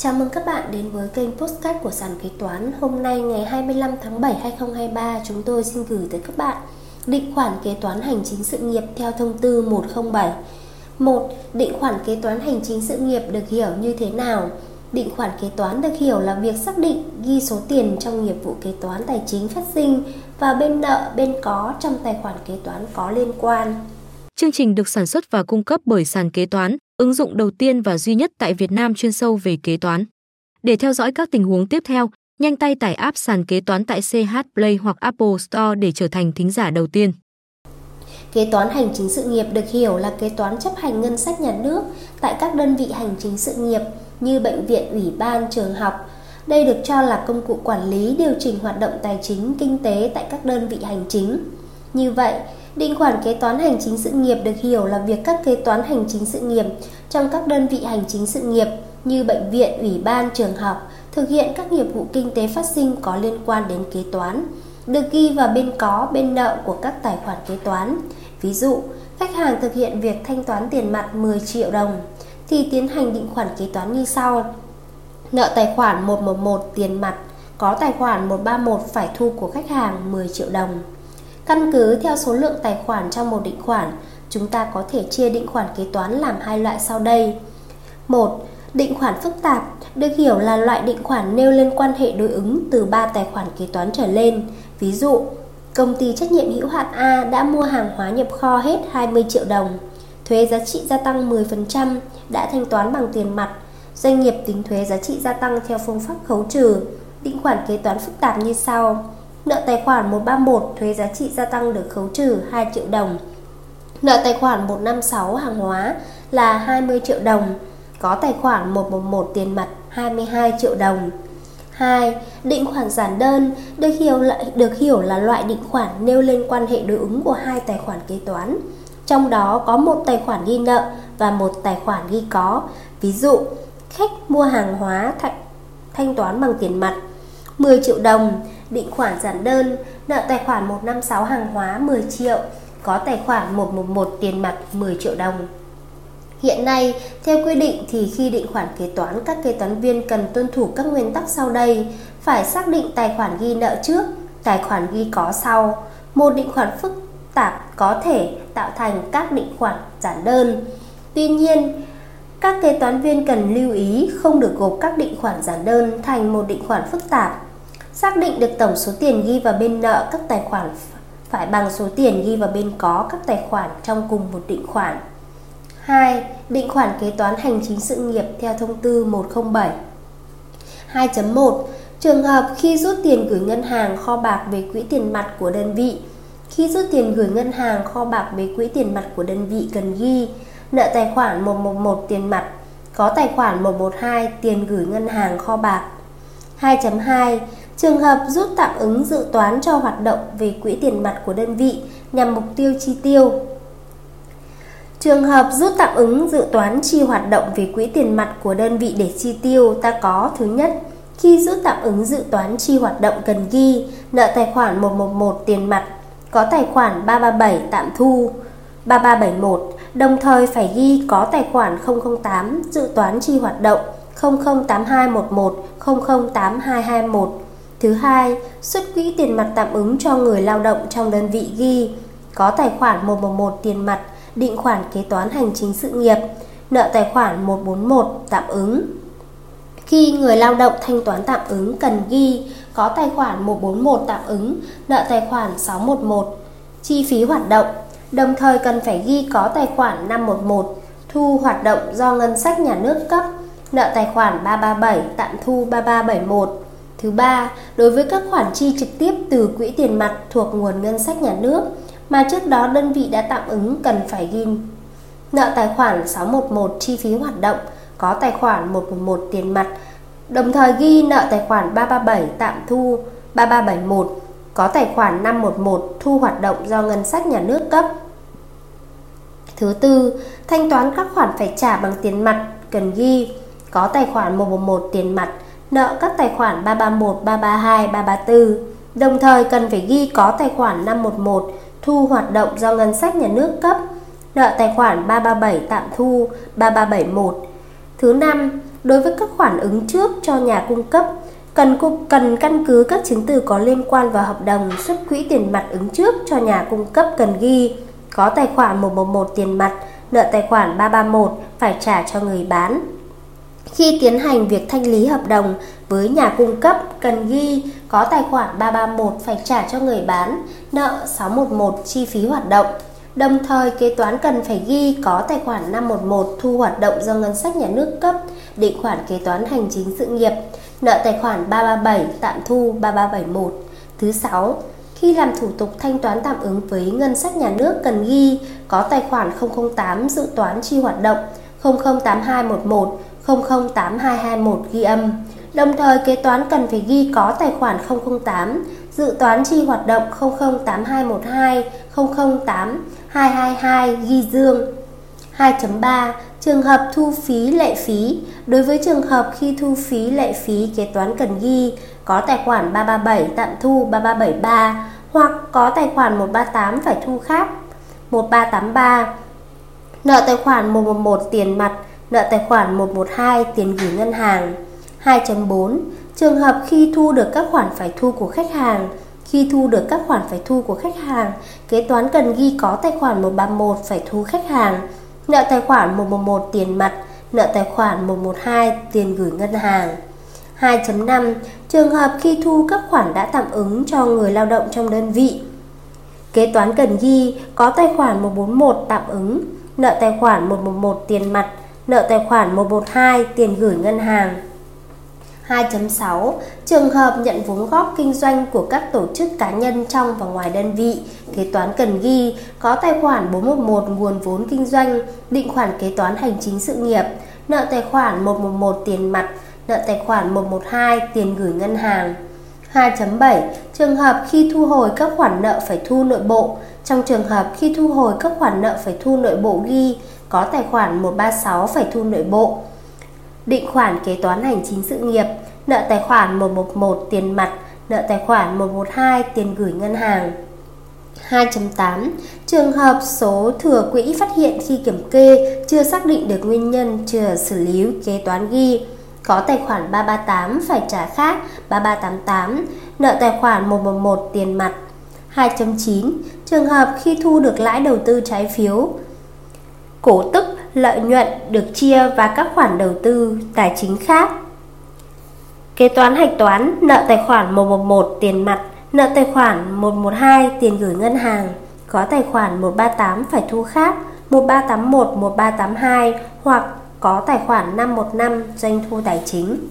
Chào mừng các bạn đến với kênh podcast của Sàn Kế Toán. Hôm nay ngày 25 tháng 7, 2023, chúng tôi xin gửi tới các bạn định khoản kế toán hành chính sự nghiệp theo thông tư 107. 1. Định khoản kế toán hành chính sự nghiệp được hiểu như thế nào? Định khoản kế toán được hiểu là việc xác định, ghi số tiền trong nghiệp vụ kế toán tài chính phát sinh và bên nợ, bên có trong tài khoản kế toán có liên quan. Chương trình được sản xuất và cung cấp bởi Sàn Kế Toán, ứng dụng đầu tiên và duy nhất tại Việt Nam chuyên sâu về kế toán. Để theo dõi các tình huống tiếp theo, nhanh tay tải app Sàn Kế Toán tại CH Play hoặc Apple Store để trở thành thính giả đầu tiên. Kế toán hành chính sự nghiệp được hiểu là kế toán chấp hành ngân sách nhà nước tại các đơn vị hành chính sự nghiệp như bệnh viện, ủy ban, trường học. Đây được cho là công cụ quản lý, điều chỉnh hoạt động tài chính, kinh tế tại các đơn vị hành chính. Như vậy, định khoản kế toán hành chính sự nghiệp được hiểu là việc các kế toán hành chính sự nghiệp trong các đơn vị hành chính sự nghiệp như bệnh viện, ủy ban, trường học thực hiện các nghiệp vụ kinh tế phát sinh có liên quan đến kế toán, được ghi vào bên có, bên nợ của các tài khoản kế toán. Ví dụ, khách hàng thực hiện việc thanh toán tiền mặt 10 triệu đồng thì tiến hành định khoản kế toán như sau. Nợ tài khoản 111 tiền mặt có tài khoản 131 phải thu của khách hàng 10 triệu đồng. Căn cứ theo số lượng tài khoản trong một định khoản, chúng ta có thể chia định khoản kế toán làm hai loại sau đây. 1. Định khoản phức tạp được hiểu là loại định khoản nêu lên quan hệ đối ứng từ 3 tài khoản kế toán trở lên. Ví dụ, công ty trách nhiệm hữu hạn A đã mua hàng hóa nhập kho hết 20 triệu đồng, thuế giá trị gia tăng 10% đã thanh toán bằng tiền mặt, doanh nghiệp tính thuế giá trị gia tăng theo phương pháp khấu trừ. Định khoản kế toán phức tạp như sau. Nợ tài khoản 131 thuế giá trị gia tăng được khấu trừ 2 triệu đồng. Nợ tài khoản 156 hàng hóa là 20 triệu đồng, có tài khoản 111 tiền mặt 22 triệu đồng. 2. Định khoản giản đơn được hiểu là loại định khoản nêu lên quan hệ đối ứng của hai tài khoản kế toán, trong đó có một tài khoản ghi nợ và một tài khoản ghi có. Ví dụ, khách mua hàng hóa thanh toán bằng tiền mặt 10 triệu đồng. Định khoản giản đơn, nợ tài khoản 156 hàng hóa 10 triệu, có tài khoản 111 tiền mặt 10 triệu đồng. Hiện nay, theo quy định thì khi định khoản kế toán, các kế toán viên cần tuân thủ các nguyên tắc sau đây. Phải xác định tài khoản ghi nợ trước, tài khoản ghi có sau. Một định khoản phức tạp có thể tạo thành các định khoản giản đơn. Tuy nhiên, các kế toán viên cần lưu ý không được gộp các định khoản giản đơn thành một định khoản phức tạp. Xác định được tổng số tiền ghi vào bên nợ các tài khoản phải bằng số tiền ghi vào bên có các tài khoản trong cùng một định khoản. 2. Định khoản kế toán hành chính sự nghiệp theo thông tư 107. 2.1. Trường hợp khi rút tiền gửi ngân hàng, kho bạc về quỹ tiền mặt của đơn vị. Khi rút tiền gửi ngân hàng, kho bạc về quỹ tiền mặt của đơn vị cần ghi nợ tài khoản 111 tiền mặt, có tài khoản 112 tiền gửi ngân hàng, kho bạc. 2.2. Trường hợp rút tạm ứng dự toán cho hoạt động về quỹ tiền mặt của đơn vị nhằm mục tiêu chi tiêu. Trường hợp rút tạm ứng dự toán chi hoạt động về quỹ tiền mặt của đơn vị để chi tiêu ta có: thứ nhất, khi rút tạm ứng dự toán chi hoạt động cần ghi nợ tài khoản 111 tiền mặt, có tài khoản 337 tạm thu 3371, đồng thời phải ghi có tài khoản 008 dự toán chi hoạt động 008211 008221. Thứ hai, xuất quỹ tiền mặt tạm ứng cho người lao động trong đơn vị ghi có tài khoản 111 tiền mặt, định khoản kế toán hành chính sự nghiệp, nợ tài khoản 141 tạm ứng. Khi người lao động thanh toán tạm ứng cần ghi có tài khoản 141 tạm ứng, nợ tài khoản 611, chi phí hoạt động, đồng thời cần phải ghi có tài khoản 511, thu hoạt động do ngân sách nhà nước cấp, nợ tài khoản 337 tạm thu 3371. Thứ ba, đối với các khoản chi trực tiếp từ quỹ tiền mặt thuộc nguồn ngân sách nhà nước mà trước đó đơn vị đã tạm ứng cần phải ghi nợ tài khoản 611 chi phí hoạt động, có tài khoản 111 tiền mặt, đồng thời ghi nợ tài khoản 337 tạm thu 3371, có tài khoản 511 thu hoạt động do ngân sách nhà nước cấp. Thứ tư, thanh toán các khoản phải trả bằng tiền mặt cần ghi có tài khoản 111 tiền mặt, nợ các tài khoản 331, 332, 334, đồng thời cần phải ghi có tài khoản 511 thu hoạt động do ngân sách nhà nước cấp, nợ tài khoản 337 tạm thu 3371. Thứ năm, Đối với các khoản ứng trước cho nhà cung cấp, cần căn cứ các chứng từ có liên quan vào hợp đồng xuất quỹ tiền mặt ứng trước cho nhà cung cấp cần ghi có tài khoản 111 tiền mặt, nợ tài khoản 331 phải trả cho người bán. Khi tiến hành việc thanh lý hợp đồng với nhà cung cấp, cần ghi có tài khoản 331 phải trả cho người bán, nợ 611 chi phí hoạt động. Đồng thời, kế toán cần phải ghi có tài khoản 511 thu hoạt động do ngân sách nhà nước cấp, định khoản kế toán hành chính sự nghiệp, nợ tài khoản 337 tạm thu 3371. Thứ 6, khi làm thủ tục thanh toán tạm ứng với ngân sách nhà nước cần ghi có tài khoản 008 dự toán chi hoạt động, 008211, 008221 ghi âm. Đồng thời, kế toán cần phải ghi có tài khoản 008 dự toán chi hoạt động 008212, 008222 ghi dương. 2.3 Trường hợp thu phí lệ phí. Đối với trường hợp khi thu phí lệ phí, kế toán cần ghi có tài khoản 337 tạm thu 3373 hoặc có tài khoản 138 phải thu khác 1383, nợ tài khoản 111 tiền mặt, nợ tài khoản 112 tiền gửi ngân hàng. 2.4 Trường hợp khi thu được các khoản phải thu của khách hàng. Khi thu được các khoản phải thu của khách hàng, kế toán cần ghi có tài khoản 131 phải thu khách hàng, nợ tài khoản 111 tiền mặt, nợ tài khoản 112 tiền gửi ngân hàng. 2.5 Trường hợp khi thu các khoản đã tạm ứng cho người lao động trong đơn vị, kế toán cần ghi có tài khoản 141 tạm ứng, nợ tài khoản 111 tiền mặt, nợ tài khoản 112 tiền gửi ngân hàng. 2.6 Trường hợp nhận vốn góp kinh doanh của các tổ chức cá nhân trong và ngoài đơn vị, kế toán cần ghi có tài khoản 411 nguồn vốn kinh doanh, định khoản kế toán hành chính sự nghiệp, nợ tài khoản 111 tiền mặt, nợ tài khoản 112 tiền gửi ngân hàng. 2.7 Trường hợp khi thu hồi các khoản nợ phải thu nội bộ. Trong trường hợp khi thu hồi các khoản nợ phải thu nội bộ, ghi có tài khoản 136 phải thu nội bộ, định khoản kế toán hành chính sự nghiệp, nợ tài khoản 111 tiền mặt, nợ tài khoản 112 tiền gửi ngân hàng. 2.8 Trường hợp số thừa quỹ phát hiện khi kiểm kê chưa xác định được nguyên nhân chưa xử lý, kế toán ghi có tài khoản 338 phải trả khác 3388, nợ tài khoản 111 tiền mặt. 2.9 Trường hợp khi thu được lãi đầu tư trái phiếu, cổ tức, lợi nhuận được chia và các khoản đầu tư tài chính khác, kế toán hạch toán nợ tài khoản 111 tiền mặt, nợ tài khoản 112 tiền gửi ngân hàng, có tài khoản 138 phải thu khác 1381, 1382 hoặc có tài khoản 515 doanh thu tài chính.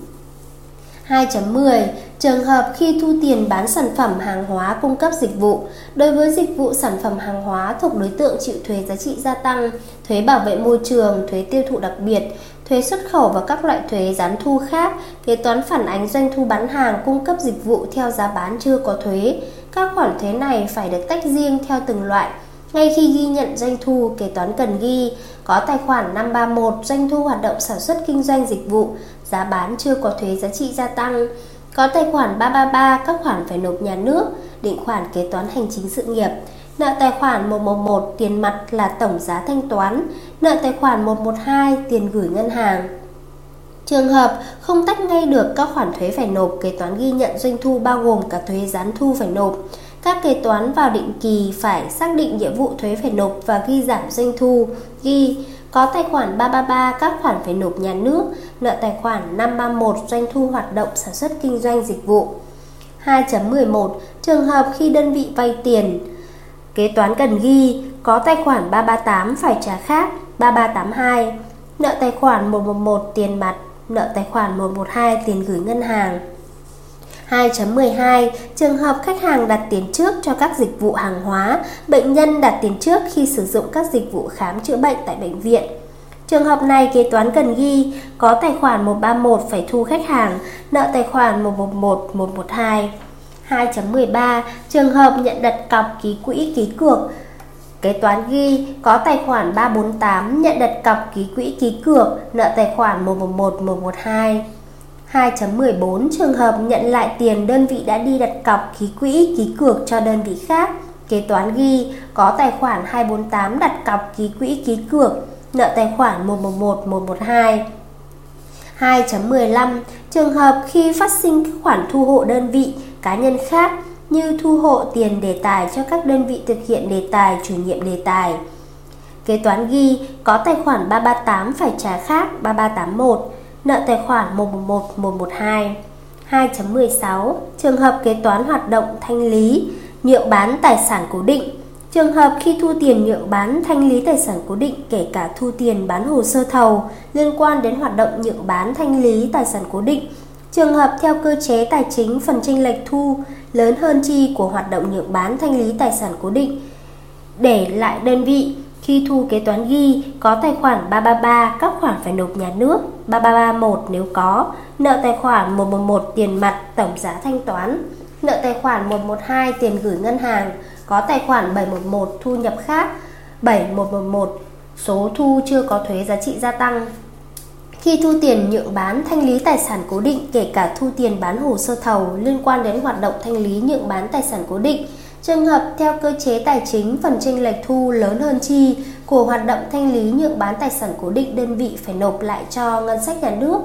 2.10 Trường hợp khi thu tiền bán sản phẩm hàng hóa cung cấp dịch vụ. Đối với dịch vụ sản phẩm hàng hóa thuộc đối tượng chịu thuế giá trị gia tăng, thuế bảo vệ môi trường, thuế tiêu thụ đặc biệt, thuế xuất khẩu và các loại thuế gián thu khác, kế toán phản ánh doanh thu bán hàng cung cấp dịch vụ theo giá bán chưa có thuế. Các khoản thuế này phải được tách riêng theo từng loại. Ngay khi ghi nhận doanh thu, kế toán cần ghi có tài khoản 531 doanh thu hoạt động sản xuất kinh doanh dịch vụ, giá bán chưa có thuế giá trị gia tăng, có tài khoản 333 các khoản phải nộp nhà nước, định khoản kế toán hành chính sự nghiệp, nợ tài khoản 111 tiền mặt là tổng giá thanh toán, nợ tài khoản 112 tiền gửi ngân hàng. Trường hợp không tách ngay được các khoản thuế phải nộp, kế toán ghi nhận doanh thu bao gồm cả thuế gián thu phải nộp. Các kế toán vào định kỳ phải xác định nghĩa vụ thuế phải nộp và ghi giảm doanh thu, ghi có tài khoản 333 các khoản phải nộp nhà nước, nợ tài khoản 531 doanh thu hoạt động sản xuất kinh doanh dịch vụ. 2.11 Trường hợp khi đơn vị vay tiền, kế toán cần ghi có tài khoản 338 phải trả khác 3382, nợ tài khoản 111 tiền mặt, nợ tài khoản 112 tiền gửi ngân hàng. 2.12 Trường hợp khách hàng đặt tiền trước cho các dịch vụ hàng hóa, bệnh nhân đặt tiền trước khi sử dụng các dịch vụ khám chữa bệnh tại bệnh viện. Trường hợp này kế toán cần ghi có tài khoản 131 phải thu khách hàng, nợ tài khoản 111, 112. 2.13 Trường hợp nhận đặt cọc ký quỹ ký cược, kế toán ghi có tài khoản 348 nhận đặt cọc ký quỹ ký cược, nợ tài khoản 111, 112. 2.14 Trường hợp nhận lại tiền đơn vị đã đi đặt cọc ký quỹ ký cược cho đơn vị khác, kế toán ghi có tài khoản 248 đặt cọc ký quỹ ký cược, nợ tài khoản 111, 112. 2.15. Trường hợp khi phát sinh các khoản thu hộ đơn vị, cá nhân khác như thu hộ tiền đề tài cho các đơn vị thực hiện đề tài, chủ nhiệm đề tài. Kế toán ghi có tài khoản 338 phải trả khác 3381, nợ tài khoản 111112. 2.16. Trường hợp kế toán hoạt động thanh lý, nhượng bán tài sản cố định. Trường hợp khi thu tiền nhượng bán thanh lý tài sản cố định, kể cả thu tiền bán hồ sơ thầu liên quan đến hoạt động nhượng bán thanh lý tài sản cố định, trường hợp theo cơ chế tài chính phần chênh lệch thu lớn hơn chi của hoạt động nhượng bán thanh lý tài sản cố định để lại đơn vị, khi thu kế toán ghi có tài khoản 333 các khoản phải nộp nhà nước, 3331 nếu có, nợ tài khoản 111 tiền mặt tổng giá thanh toán, nợ tài khoản 112 tiền gửi ngân hàng, có tài khoản 711 thu nhập khác, 7111 số thu chưa có thuế giá trị gia tăng. Khi thu tiền nhượng bán thanh lý tài sản cố định, kể cả thu tiền bán hồ sơ thầu liên quan đến hoạt động thanh lý nhượng bán tài sản cố định, trường hợp theo cơ chế tài chính phần chênh lệch thu lớn hơn chi của hoạt động thanh lý nhượng bán tài sản cố định, đơn vị phải nộp lại cho ngân sách nhà nước.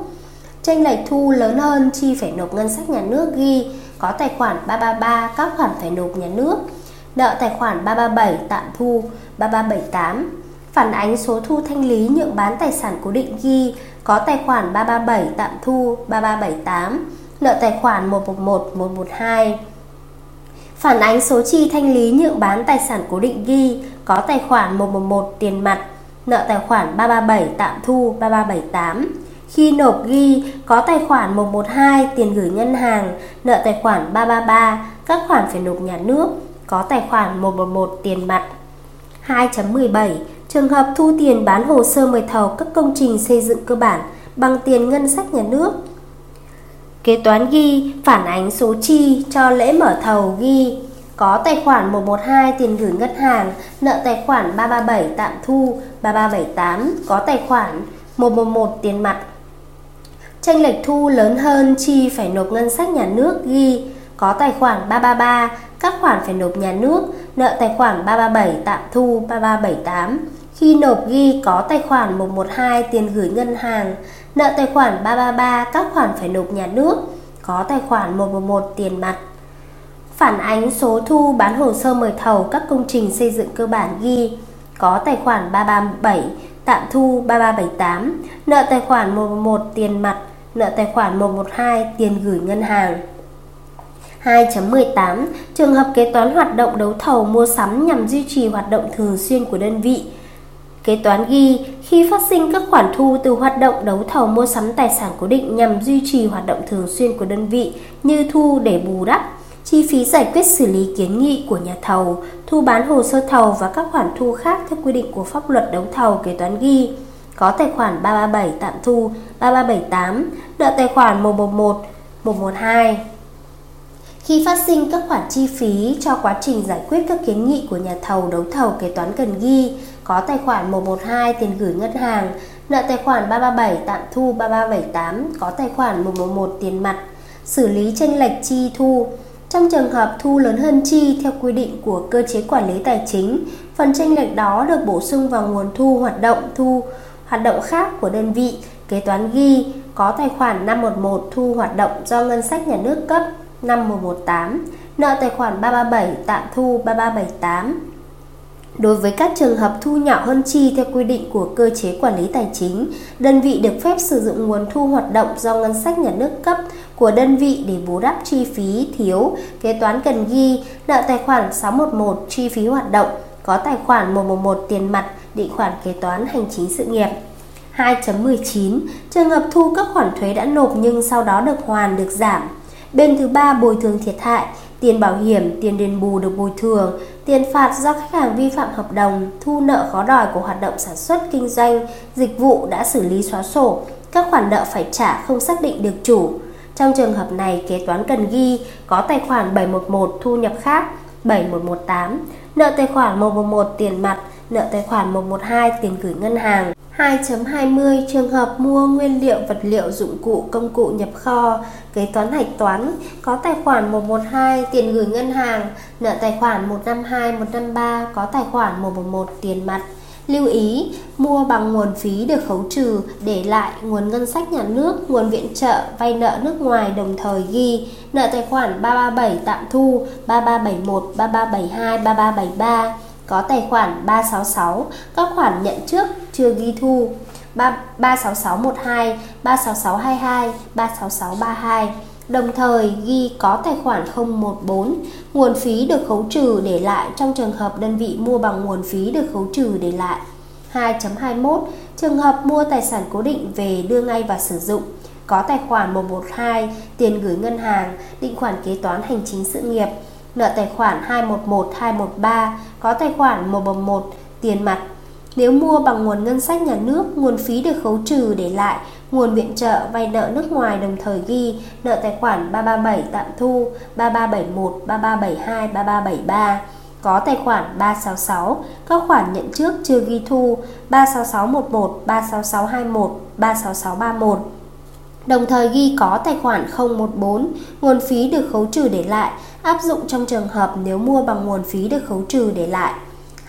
Chênh lệch thu lớn hơn chi phải nộp ngân sách nhà nước ghi có tài khoản 333 các khoản phải nộp nhà nước, nợ tài khoản 337 tạm thu, 3378. Phản ánh số thu thanh lý nhượng bán tài sản cố định ghi có tài khoản 337 tạm thu, 3378, nợ tài khoản 111112. Phản ánh số chi thanh lý nhượng bán tài sản cố định ghi có tài khoản 111 tiền mặt, nợ tài khoản 337 tạm thu, 3378. Khi nộp ghi có tài khoản 112 tiền gửi ngân hàng, nợ tài khoản 333 các khoản phải nộp nhà nước, có tài khoản 111 tiền mặt. 2.17. Trường hợp thu tiền bán hồ sơ mời thầu các công trình xây dựng cơ bản bằng tiền ngân sách nhà nước. Kế toán ghi phản ánh số chi cho lễ mở thầu ghi có tài khoản 112 tiền gửi ngân hàng, nợ tài khoản 337 tạm thu, 3378, có tài khoản 111 tiền mặt. Chênh lệch thu lớn hơn chi phải nộp ngân sách nhà nước ghi có tài khoản 333 các khoản phải nộp nhà nước, nợ tài khoản 337 tạm thu, 3378. Khi nộp ghi có tài khoản 112 tiền gửi ngân hàng, nợ tài khoản 333 các khoản phải nộp nhà nước, có tài khoản 111 tiền mặt. Phản ánh số thu bán hồ sơ mời thầu các công trình xây dựng cơ bản ghi có tài khoản 337 tạm thu, 3378, nợ tài khoản 111 tiền mặt, nợ tài khoản 112 tiền gửi ngân hàng. 2.18. Trường hợp kế toán hoạt động đấu thầu mua sắm nhằm duy trì hoạt động thường xuyên của đơn vị. Kế toán ghi khi phát sinh các khoản thu từ hoạt động đấu thầu mua sắm tài sản cố định nhằm duy trì hoạt động thường xuyên của đơn vị như thu để bù đắp chi phí giải quyết xử lý kiến nghị của nhà thầu, thu bán hồ sơ thầu và các khoản thu khác theo quy định của pháp luật đấu thầu, kế toán ghi có tài khoản 337 tạm thu, 3378, nợ tài khoản 111, 112. Khi phát sinh các khoản chi phí cho quá trình giải quyết các kiến nghị của nhà thầu đấu thầu, kế toán cần ghi có tài khoản 112 tiền gửi ngân hàng, nợ tài khoản 337 tạm thu, 3378, có tài khoản 111 tiền mặt. Xử lý chênh lệch chi thu trong trường hợp thu lớn hơn chi theo quy định của cơ chế quản lý tài chính, phần chênh lệch đó được bổ sung vào nguồn thu hoạt động khác của đơn vị. Kế toán ghi có tài khoản 511 thu hoạt động do ngân sách nhà nước cấp, 5118, nợ tài khoản 337 tạm thu, 3378. Đối với các trường hợp thu nhỏ hơn chi theo quy định của cơ chế quản lý tài chính, đơn vị được phép sử dụng nguồn thu hoạt động do ngân sách nhà nước cấp của đơn vị để bù đắp chi phí thiếu. Kế toán cần ghi nợ tài khoản 611 chi phí hoạt động, có tài khoản 111 tiền mặt, định khoản kế toán hành chính sự nghiệp. 2.19. Trường hợp thu các khoản thuế đã nộp nhưng sau đó được hoàn, được giảm, bên thứ ba bồi thường thiệt hại, tiền bảo hiểm, tiền đền bù được bồi thường, tiền phạt do khách hàng vi phạm hợp đồng, thu nợ khó đòi của hoạt động sản xuất, kinh doanh, dịch vụ đã xử lý xóa sổ, các khoản nợ phải trả không xác định được chủ. Trong trường hợp này, kế toán cần ghi có tài khoản 711 thu nhập khác, 7118, nợ tài khoản 111 tiền mặt, nợ tài khoản 112 tiền gửi ngân hàng. 2.20. Trường hợp mua nguyên liệu, vật liệu, dụng cụ, công cụ nhập kho, kế toán hạch toán có tài khoản 112 tiền gửi ngân hàng, nợ tài khoản 152, 153, có tài khoản 111 tiền mặt. Lưu ý, mua bằng nguồn phí được khấu trừ, để lại nguồn ngân sách nhà nước, nguồn viện trợ, vay nợ nước ngoài, đồng thời ghi nợ tài khoản 337 tạm thu, 3371, 3372, 3373, có tài khoản 366, các khoản nhận trước chưa ghi thu 366112, 36622, 36632, đồng thời ghi có tài khoản 014. Nguồn phí được khấu trừ để lại trong trường hợp đơn vị mua bằng nguồn phí được khấu trừ để lại. 2.21. Trường hợp mua tài sản cố định về đưa ngay và sử dụng, có tài khoản 112, tiền gửi ngân hàng, định khoản kế toán hành chính sự nghiệp, nợ tài khoản 211, 213, có tài khoản 111, tiền mặt. Nếu mua bằng nguồn ngân sách nhà nước, nguồn phí được khấu trừ để lại nguồn viện trợ, vay nợ nước ngoài, đồng thời ghi nợ tài khoản 337 tạm thu, 3371, 3372, 3373, có tài khoản 366, các khoản nhận trước chưa ghi thu 36611, 36621, 36631, đồng thời ghi có tài khoản 014. Nguồn phí được khấu trừ để lại áp dụng trong trường hợp nếu mua bằng nguồn phí được khấu trừ để lại.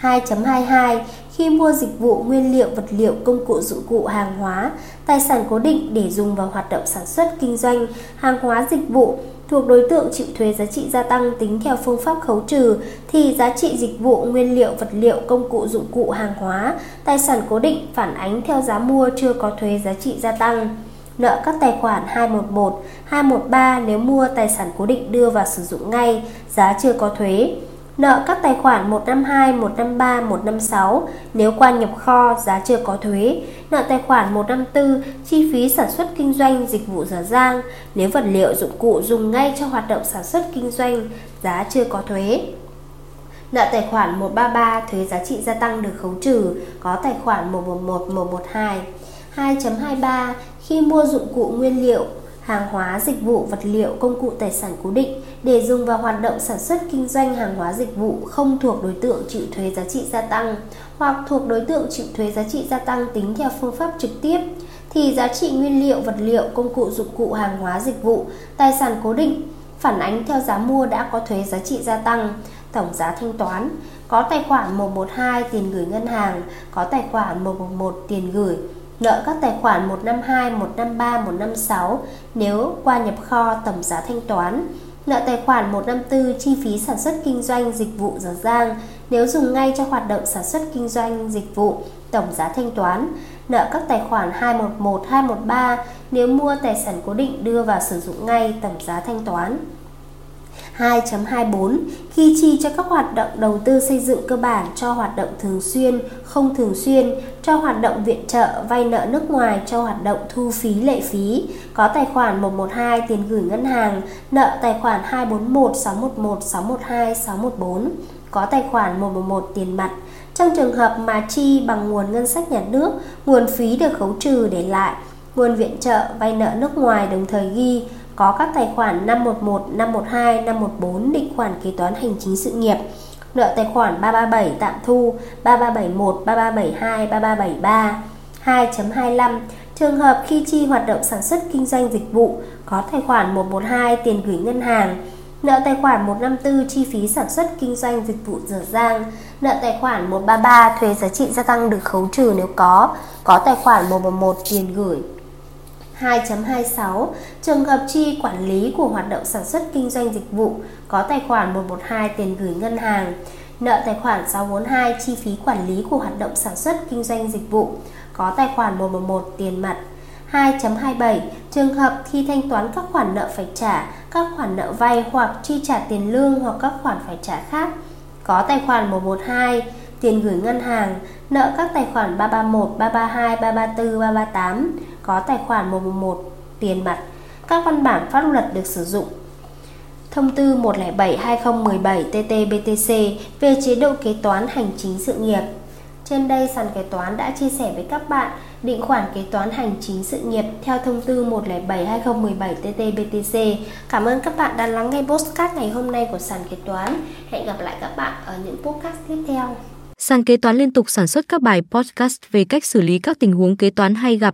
2.22. Khi mua dịch vụ, nguyên liệu, vật liệu, công cụ, dụng cụ, hàng hóa, tài sản cố định để dùng vào hoạt động sản xuất, kinh doanh, hàng hóa, dịch vụ thuộc đối tượng chịu thuế giá trị gia tăng tính theo phương pháp khấu trừ, thì giá trị dịch vụ, nguyên liệu, vật liệu, công cụ, dụng cụ, hàng hóa, tài sản cố định phản ánh theo giá mua chưa có thuế giá trị gia tăng. Nợ các tài khoản 211, 213 nếu mua tài sản cố định đưa vào sử dụng ngay, giá chưa có thuế. Nợ các tài khoản 152, 153, 156 nếu qua nhập kho, giá chưa có thuế. Nợ tài khoản 154 chi phí sản xuất kinh doanh, dịch vụ dở dang nếu vật liệu, dụng cụ dùng ngay cho hoạt động sản xuất kinh doanh, giá chưa có thuế. Nợ tài khoản 133 thuế giá trị gia tăng được khấu trừ, có tài khoản 111, 112. 2.23. Khi mua dụng cụ, nguyên liệu, hàng hóa, dịch vụ, vật liệu, công cụ, tài sản cố định để dùng vào hoạt động sản xuất kinh doanh, hàng hóa, dịch vụ không thuộc đối tượng chịu thuế giá trị gia tăng hoặc thuộc đối tượng chịu thuế giá trị gia tăng tính theo phương pháp trực tiếp, thì giá trị nguyên liệu, vật liệu, công cụ, dụng cụ, hàng hóa, dịch vụ, tài sản cố định phản ánh theo giá mua đã có thuế giá trị gia tăng, tổng giá thanh toán, có tài khoản 112 tiền gửi ngân hàng, có tài khoản 111 tiền gửi. Nợ các tài khoản 152, 153, 156 nếu qua nhập kho, tổng giá thanh toán. Nợ tài khoản 154 chi phí sản xuất kinh doanh, dịch vụ dở dang nếu dùng ngay cho hoạt động sản xuất kinh doanh, dịch vụ, tổng giá thanh toán. Nợ các tài khoản 211, 213 nếu mua tài sản cố định đưa vào sử dụng ngay, tổng giá thanh toán. 2.24. Khi chi cho các hoạt động đầu tư xây dựng cơ bản, cho hoạt động thường xuyên, không thường xuyên, cho hoạt động viện trợ, vay nợ nước ngoài, cho hoạt động thu phí, lệ phí, có tài khoản 112 tiền gửi ngân hàng, nợ tài khoản 241, 611, 612, 614, có tài khoản 111 tiền mặt. Trong trường hợp mà chi bằng nguồn ngân sách nhà nước, nguồn phí được khấu trừ để lại nguồn viện trợ, vay nợ nước ngoài, đồng thời ghi có các tài khoản 511, 512, 514 định khoản kế toán hành chính sự nghiệp, nợ tài khoản 337 tạm thu, 3371, 3372, 3373. 2.25. Trường hợp khi chi hoạt động sản xuất kinh doanh dịch vụ, có tài khoản 112 tiền gửi ngân hàng, nợ tài khoản 154 chi phí sản xuất kinh doanh, dịch vụ dở dang, nợ tài khoản 133 thuế giá trị gia tăng được khấu trừ nếu có tài khoản 111 tiền gửi. 2.26. Trường hợp chi quản lý của hoạt động sản xuất kinh doanh dịch vụ, có tài khoản 112 tiền gửi ngân hàng, nợ tài khoản 642 chi phí quản lý của hoạt động sản xuất kinh doanh dịch vụ, có tài khoản 111 tiền mặt. 2.27. Trường hợp khi thanh toán các khoản nợ phải trả, các khoản nợ vay hoặc chi trả tiền lương hoặc các khoản phải trả khác, có tài khoản 112 tiền gửi ngân hàng, nợ các tài khoản 331, 332, 334, 338, có tài khoản 111 tiền mặt. Các văn bản pháp luật được sử dụng. Thông tư 107-2017-TT-BTC về chế độ kế toán hành chính sự nghiệp. Trên đây Sàn Kế Toán đã chia sẻ với các bạn định khoản kế toán hành chính sự nghiệp theo thông tư 107-2017-TT-BTC. Cảm ơn các bạn đã lắng nghe podcast ngày hôm nay của Sàn Kế Toán. Hẹn gặp lại các bạn ở những podcast tiếp theo. Sàn Kế Toán liên tục sản xuất các bài podcast về cách xử lý các tình huống kế toán hay gặp,